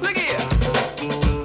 Look here.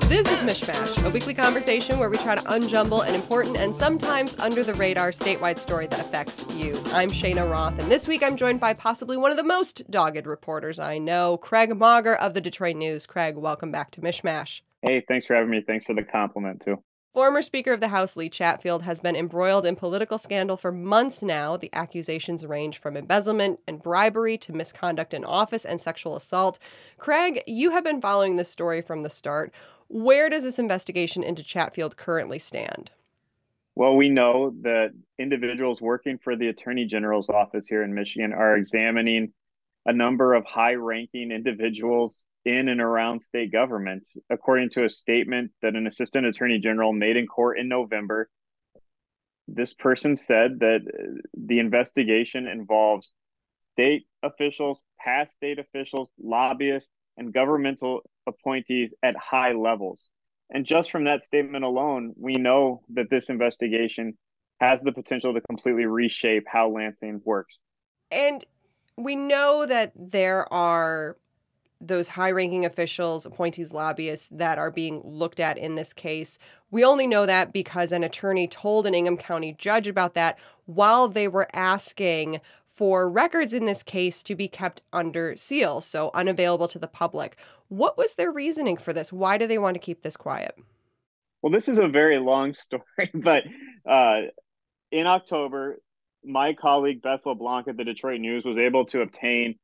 This is Mishmash, a weekly conversation where we try to unjumble an important and sometimes under-the-radar statewide story that affects you. I'm Shayna Roth, and this week I'm joined by possibly one of the most dogged reporters I know, Craig Mauger of the Detroit News. Craig, welcome back to Mishmash. Hey, thanks for having me. Thanks for the compliment, too. Former Speaker of the House Lee Chatfield has been embroiled in political scandal for months now. The accusations range from embezzlement and bribery to misconduct in office and sexual assault. Craig, you have been following this story from the start. Where does this investigation into Chatfield currently stand? Well, we know that individuals working for the Attorney General's office here in Michigan are examining a number of high-ranking individuals in and around state government, according to a statement that an assistant attorney general made in court in November. This person said that the investigation involves state officials, past state officials, lobbyists, and governmental appointees at high levels. And just from that statement alone, we know that this investigation has the potential to completely reshape how Lansing works. And we know that there are those high-ranking officials, appointees, lobbyists that are being looked at in this case. We only know that because an attorney told an Ingham County judge about that while they were asking for records in this case to be kept under seal, so unavailable to the public. What was their reasoning for this? Why do they want to keep this quiet? Well, this is a very long story, but in October, my colleague Beth LeBlanc at the Detroit News was able to obtain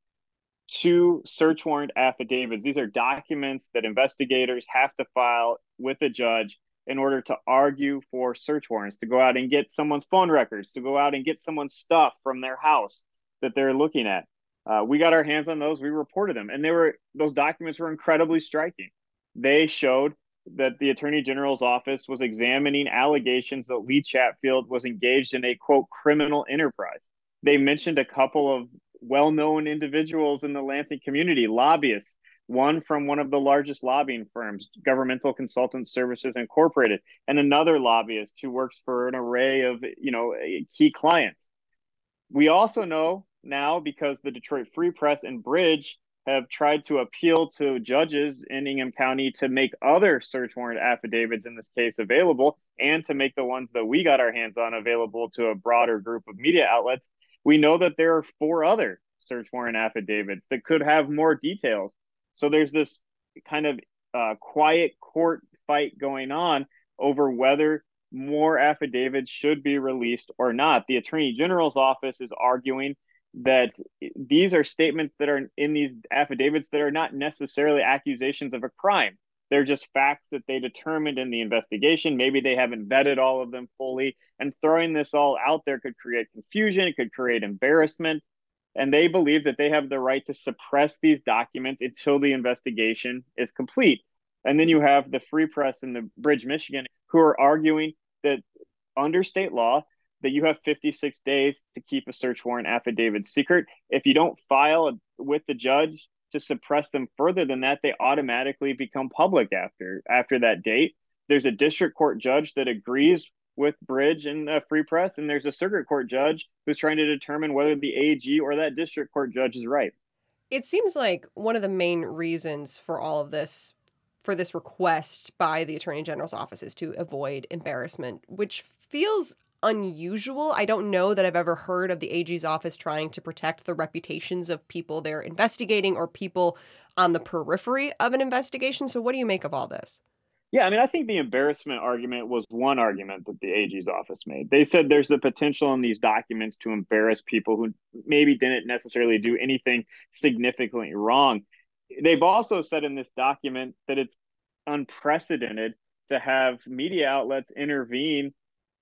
two search warrant affidavits. These are documents that investigators have to file with a judge in order to argue for search warrants, to go out and get someone's phone records, to go out and get someone's stuff from their house that they're looking at. We got our hands on those. We reported them. And those documents were incredibly striking. They showed that the Attorney General's office was examining allegations that Lee Chatfield was engaged in a, quote, criminal enterprise. They mentioned a couple of well-known individuals in the Lansing community, lobbyists, one from one of the largest lobbying firms, Governmental Consultant Services Incorporated, and another lobbyist who works for an array of, key clients. We also know now, because the Detroit Free Press and Bridge have tried to appeal to judges in Ingham County to make other search warrant affidavits in this case available, and to make the ones that we got our hands on available to a broader group of media outlets. We know that there are four other search warrant affidavits that could have more details. So there's this kind of quiet court fight going on over whether more affidavits should be released or not. The Attorney General's office is arguing that these are statements that are in these affidavits that are not necessarily accusations of a crime. They're just facts that they determined in the investigation. Maybe they haven't vetted all of them fully. And throwing this all out there could create confusion. It could create embarrassment. And they believe that they have the right to suppress these documents until the investigation is complete. And then you have the Free Press and the Bridge, Michigan, who are arguing that under state law, that you have 56 days to keep a search warrant affidavit secret. If you don't file with the judge to suppress them further than that, they automatically become public after that date. There's a district court judge that agrees with Bridge and Free Press, and there's a circuit court judge who's trying to determine whether the AG or that district court judge is right. It seems like one of the main reasons for all of this, for this request by the Attorney General's office, is to avoid embarrassment, which feels unusual. I don't know that I've ever heard of the AG's office trying to protect the reputations of people they're investigating or people on the periphery of an investigation. So what do you make of all this? Yeah, I think the embarrassment argument was one argument that the AG's office made. They said there's the potential in these documents to embarrass people who maybe didn't necessarily do anything significantly wrong. They've also said in this document that it's unprecedented to have media outlets intervene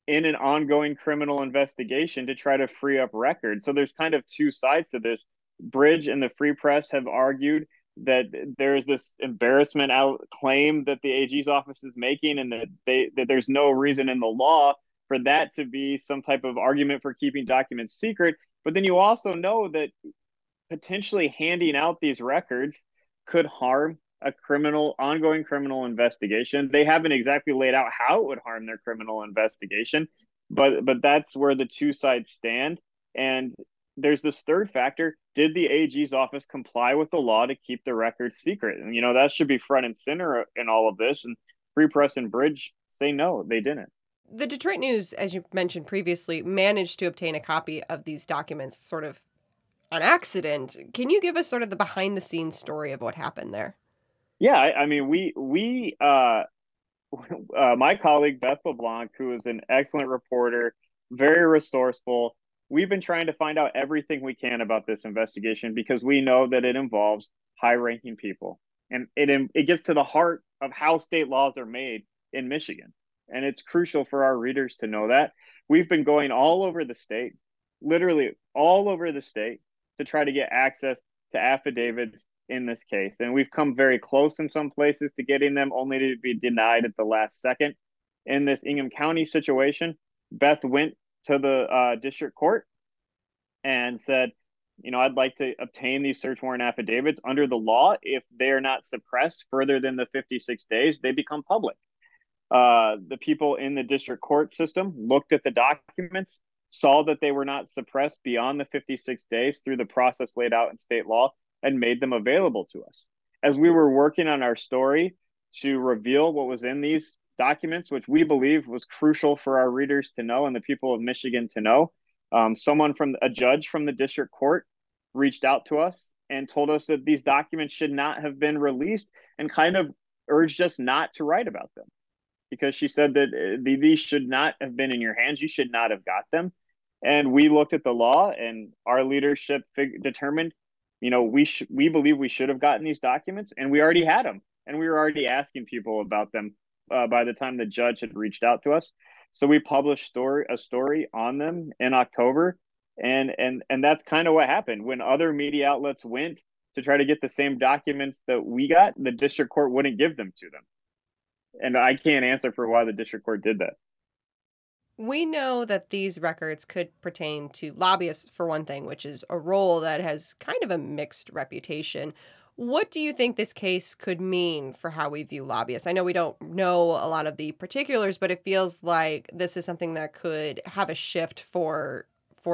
in an ongoing criminal investigation to try to free up records. So there's kind of two sides to this. Bridge and the Free Press have argued that there is this embarrassment claim that the AG's office is making, and that there's no reason in the law for that to be some type of argument for keeping documents secret. But then you also know that potentially handing out these records could harm a ongoing criminal investigation. They haven't exactly laid out how it would harm their criminal investigation, but that's where the two sides stand. And there's this third factor. did the AG's office comply with the law to keep the record secret? And, you know, that should be front and center in all of this. And Free Press and Bridge say no, they didn't. The Detroit News, as you mentioned previously, managed to obtain a copy of these documents sort of on accident. Can you give us sort of the behind the scenes story of what happened there? Yeah, I mean, my colleague, Beth LeBlanc, who is an excellent reporter, very resourceful. We've been trying to find out everything we can about this investigation because we know that it involves high ranking people. And it gets to the heart of how state laws are made in Michigan. And it's crucial for our readers to know that. We've been going all over the state, literally all over the state, to try to get access to affidavits in this case. And we've come very close in some places to getting them, only to be denied at the last second. In this Ingham County situation, Beth went to the district court and said, you know, I'd like to obtain these search warrant affidavits under the law. If they're not suppressed further than the 56 days, they become public. The people in the district court system looked at the documents, saw that they were not suppressed beyond the 56 days through the process laid out in state law, and made them available to us. As we were working on our story to reveal what was in these documents, which we believe was crucial for our readers to know and the people of Michigan to know, a judge from the district court reached out to us and told us that these documents should not have been released and kind of urged us not to write about them, because she said that these should not have been in your hands. You should not have got them. And we looked at the law, and our leadership determined, you know, we believe we should have gotten these documents, and we already had them, and we were already asking people about them by the time the judge had reached out to us. So we published a story on them in October. And that's kind of what happened. When other media outlets went to try to get the same documents that we got, the district court wouldn't give them to them. And I can't answer for why the district court did that. We know that these records could pertain to lobbyists, for one thing, which is a role that has kind of a mixed reputation. What do you think this case could mean for how we view lobbyists? I know we don't know a lot of the particulars, but it feels like this is something that could have a shift for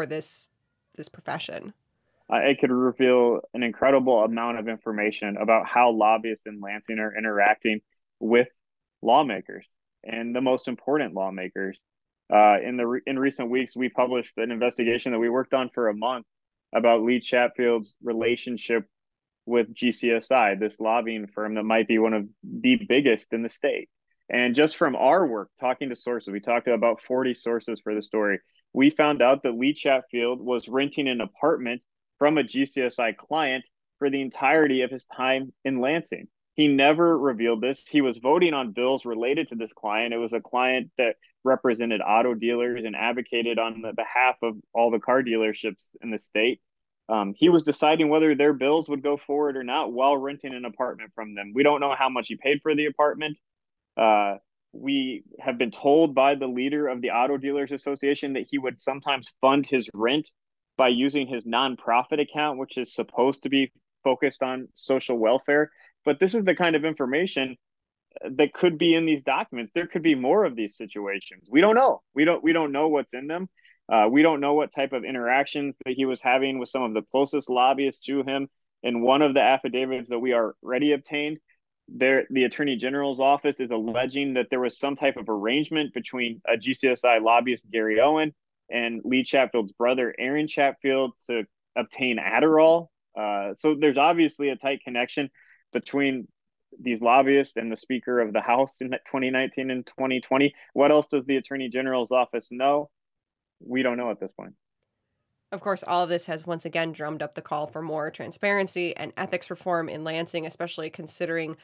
this profession. It could reveal an incredible amount of information about how lobbyists in Lansing are interacting with lawmakers, and the most important lawmakers. In recent weeks, we published an investigation that we worked on for a month about Lee Chatfield's relationship with GCSI, this lobbying firm that might be one of the biggest in the state. And just from our work, talking to sources, we talked to about 40 sources for the story. We found out that Lee Chatfield was renting an apartment from a GCSI client for the entirety of his time in Lansing. He never revealed this. He was voting on bills related to this client. It was a client that represented auto dealers and advocated on the behalf of all the car dealerships in the state. He was deciding whether their bills would go forward or not while renting an apartment from them. We don't know how much he paid for the apartment. We have been told by the leader of the Auto Dealers Association that he would sometimes fund his rent by using his nonprofit account, which is supposed to be focused on social welfare. But this is the kind of information that could be in these documents. There could be more of these situations. We don't know. We don't know what's in them. We don't know what type of interactions that he was having with some of the closest lobbyists to him. In one of the affidavits that we already obtained, the Attorney General's office is alleging that there was some type of arrangement between a GCSI lobbyist, Gary Owen, and Lee Chatfield's brother, Aaron Chatfield, to obtain Adderall. So there's obviously a tight connection between these lobbyists and the Speaker of the House in 2019 and 2020. What else does the Attorney General's office know? We don't know at this point. Of course, all of this has once again drummed up the call for more transparency and ethics reform in Lansing, especially considering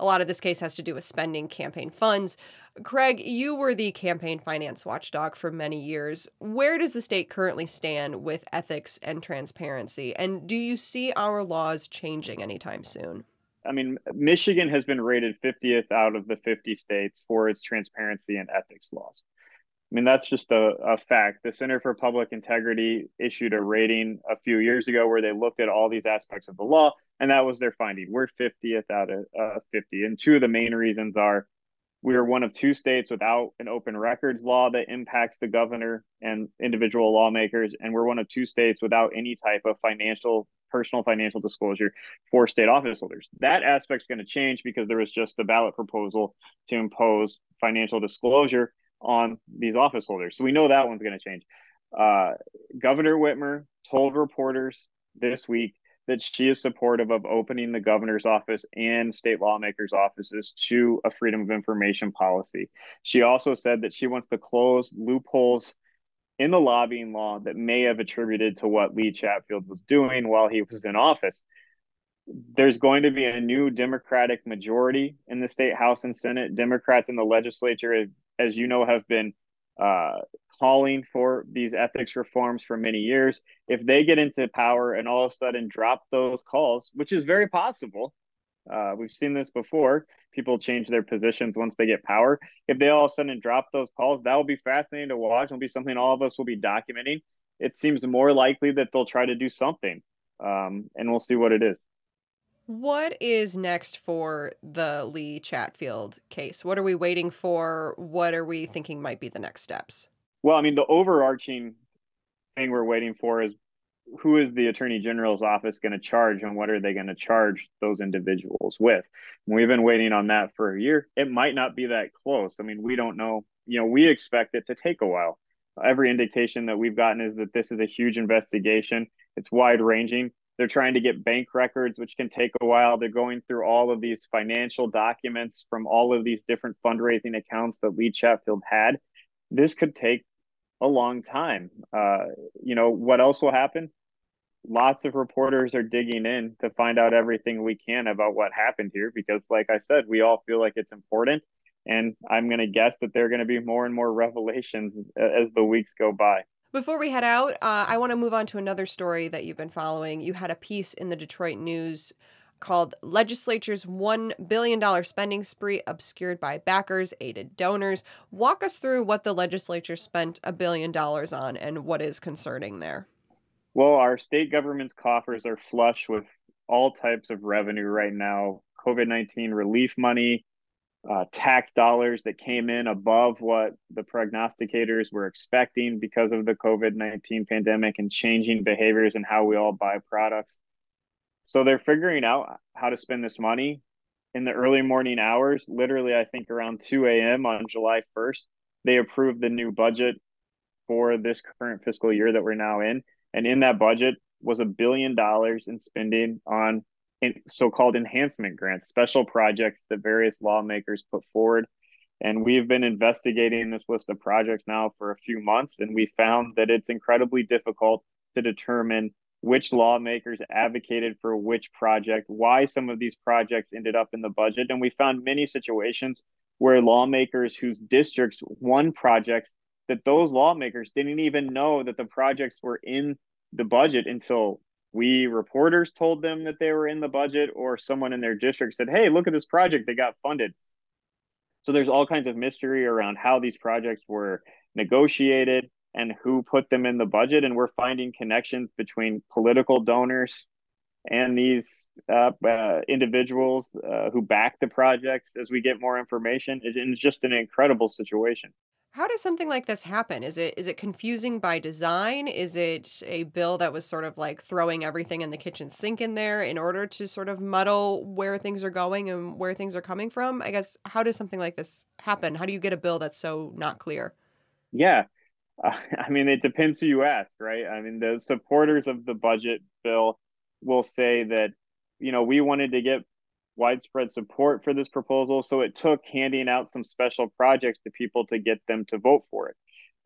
a lot of this case has to do with spending campaign funds. Craig, you were the campaign finance watchdog for many years. Where does the state currently stand with ethics and transparency? And do you see our laws changing anytime soon? I mean, Michigan has been rated 50th out of the 50 states for its transparency and ethics laws. I mean, that's just a fact. The Center for Public Integrity issued a rating a few years ago where they looked at all these aspects of the law, and that was their finding. We're 50th out of 50. And two of the main reasons are We are one of two states without an open records law that impacts the governor and individual lawmakers. And we're one of two states without any type of personal financial disclosure for state office holders. That aspect's going to change because there was just the ballot proposal to impose financial disclosure on these office holders. So we know that one's going to change. Governor Whitmer told reporters this week that she is supportive of opening the governor's office and state lawmakers' offices to a freedom of information policy. She also said that she wants to close loopholes in the lobbying law that may have attributed to what Lee Chatfield was doing while he was in office. There's going to be a new Democratic majority in the state House and Senate. Democrats in the legislature, as you know, have been calling for these ethics reforms for many years. If they get into power and all of a sudden drop those calls, which is very possible, we've seen this before, people change their positions once they get power. If they all of a sudden drop those calls, that will be fascinating to watch. It'll be something all of us will be documenting. It seems more likely that they'll try to do something, and we'll see what it is. What is next for the Lee Chatfield case? What are we waiting for? What are we thinking might be the next steps? Well, I mean, the overarching thing we're waiting for is who is the Attorney General's office going to charge, and what are they going to charge those individuals with? And we've been waiting on that for a year. It might not be that close. I mean, we don't know. You know, we expect it to take a while. Every indication that we've gotten is that this is a huge investigation. It's wide-ranging. They're trying to get bank records, which can take a while. They're going through all of these financial documents from all of these different fundraising accounts that Lee Chatfield had. This could take a long time. You know, what else will happen? Lots of reporters are digging in to find out everything we can about what happened here, because like I said, we all feel like it's important. And I'm going to guess that there are going to be more and more revelations as the weeks go by. Before we head out, I want to move on to another story that you've been following. You had a piece in the Detroit News called Legislature's $1 billion Spending Spree Obscured by Backers, Aided Donors. Walk us through what the legislature spent $1 billion on and what is concerning there. Well, our state government's coffers are flush with all types of revenue right now. COVID-19 relief money, tax dollars that came in above what the prognosticators were expecting because of the COVID-19 pandemic and changing behaviors and how we all buy products. So they're figuring out how to spend this money in the early morning hours. Literally, I think around 2 a.m. on July 1st, they approved the new budget for this current fiscal year that we're now in. And in that budget was $1 billion in spending on so-called enhancement grants, special projects that various lawmakers put forward. And we've been investigating this list of projects now for a few months, and we found that it's incredibly difficult to determine which lawmakers advocated for which project, why some of these projects ended up in the budget. And we found many situations where lawmakers whose districts won projects, that those lawmakers didn't even know that the projects were in the budget until we reporters told them that they were in the budget, or someone in their district said, hey, look at this project, they got funded. So there's all kinds of mystery around how these projects were negotiated and who put them in the budget. And we're finding connections between political donors and these individuals who back the projects as we get more information. It's just an incredible situation. How does something like this happen? Is it confusing by design? Is it a bill that was sort of like throwing everything in the kitchen sink in there in order to sort of muddle where things are going and where things are coming from? I guess, how does something like this happen? How do you get a bill that's so not clear? Yeah. I mean, it depends who you ask, right? I mean, the supporters of the budget bill will say that, you know, we wanted to get widespread support for this proposal, so it took handing out some special projects to people to get them to vote for it.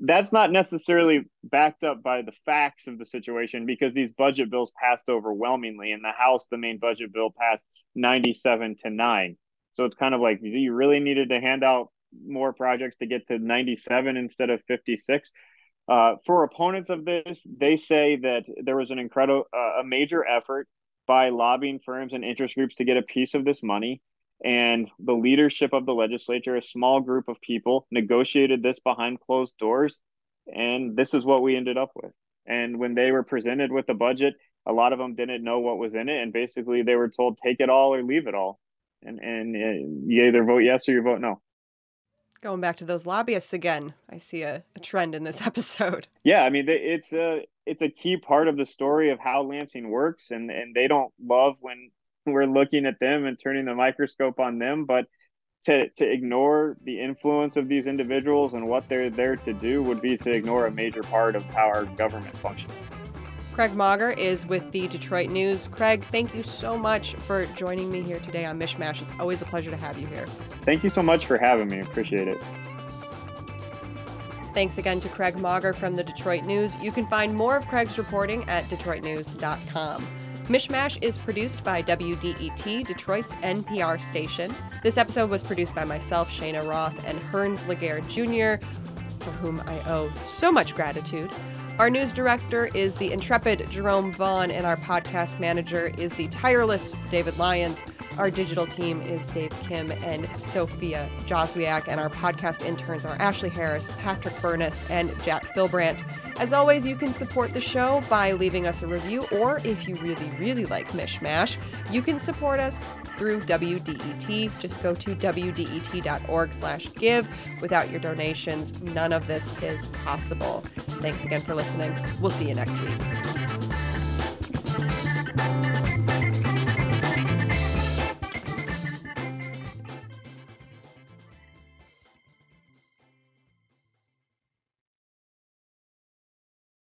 That's not necessarily backed up by the facts of the situation, because these budget bills passed overwhelmingly. In the House, the main budget bill passed 97-9. So it's kind of like, you really needed to hand out more projects to get to 97 instead of 56. For opponents of this, they say that there was an incredible, a major effort by lobbying firms and interest groups to get a piece of this money. And the leadership of the legislature, a small group of people, negotiated this behind closed doors. And this is what we ended up with. And when they were presented with the budget, a lot of them didn't know what was in it. And basically they were told, take it all or leave it all. And you either vote yes or you vote no. Going back to those lobbyists again. I see a trend in this episode. Yeah, I mean, it's a key part of the story of how Lansing works, and they don't love when we're looking at them and turning the microscope on them, but to ignore the influence of these individuals and what they're there to do would be to ignore a major part of how our government functions. Craig Mauger is with the Detroit News. Craig, thank you so much for joining me here today on Mishmash. It's always a pleasure to have you here. Thank you so much for having me. Appreciate it. Thanks again to Craig Mauger from the Detroit News. You can find more of Craig's reporting at DetroitNews.com. Mishmash is produced by WDET, Detroit's NPR station. This episode was produced by myself, Shayna Roth, and Hearns Laguerre Jr., for whom I owe so much gratitude. Our news director is the intrepid Jerome Vaughn, and our podcast manager is the tireless David Lyons. Our digital team is Dave Kim and Sophia Joswiak, and our podcast interns are Ashley Harris, Patrick Burness, and Jack Philbrandt. As always, you can support the show by leaving us a review, or if you really, really like Mishmash, you can support us through WDET. Just go to WDET.org/give. Without your donations, none of this is possible. Thanks again for listening. We'll see you next week.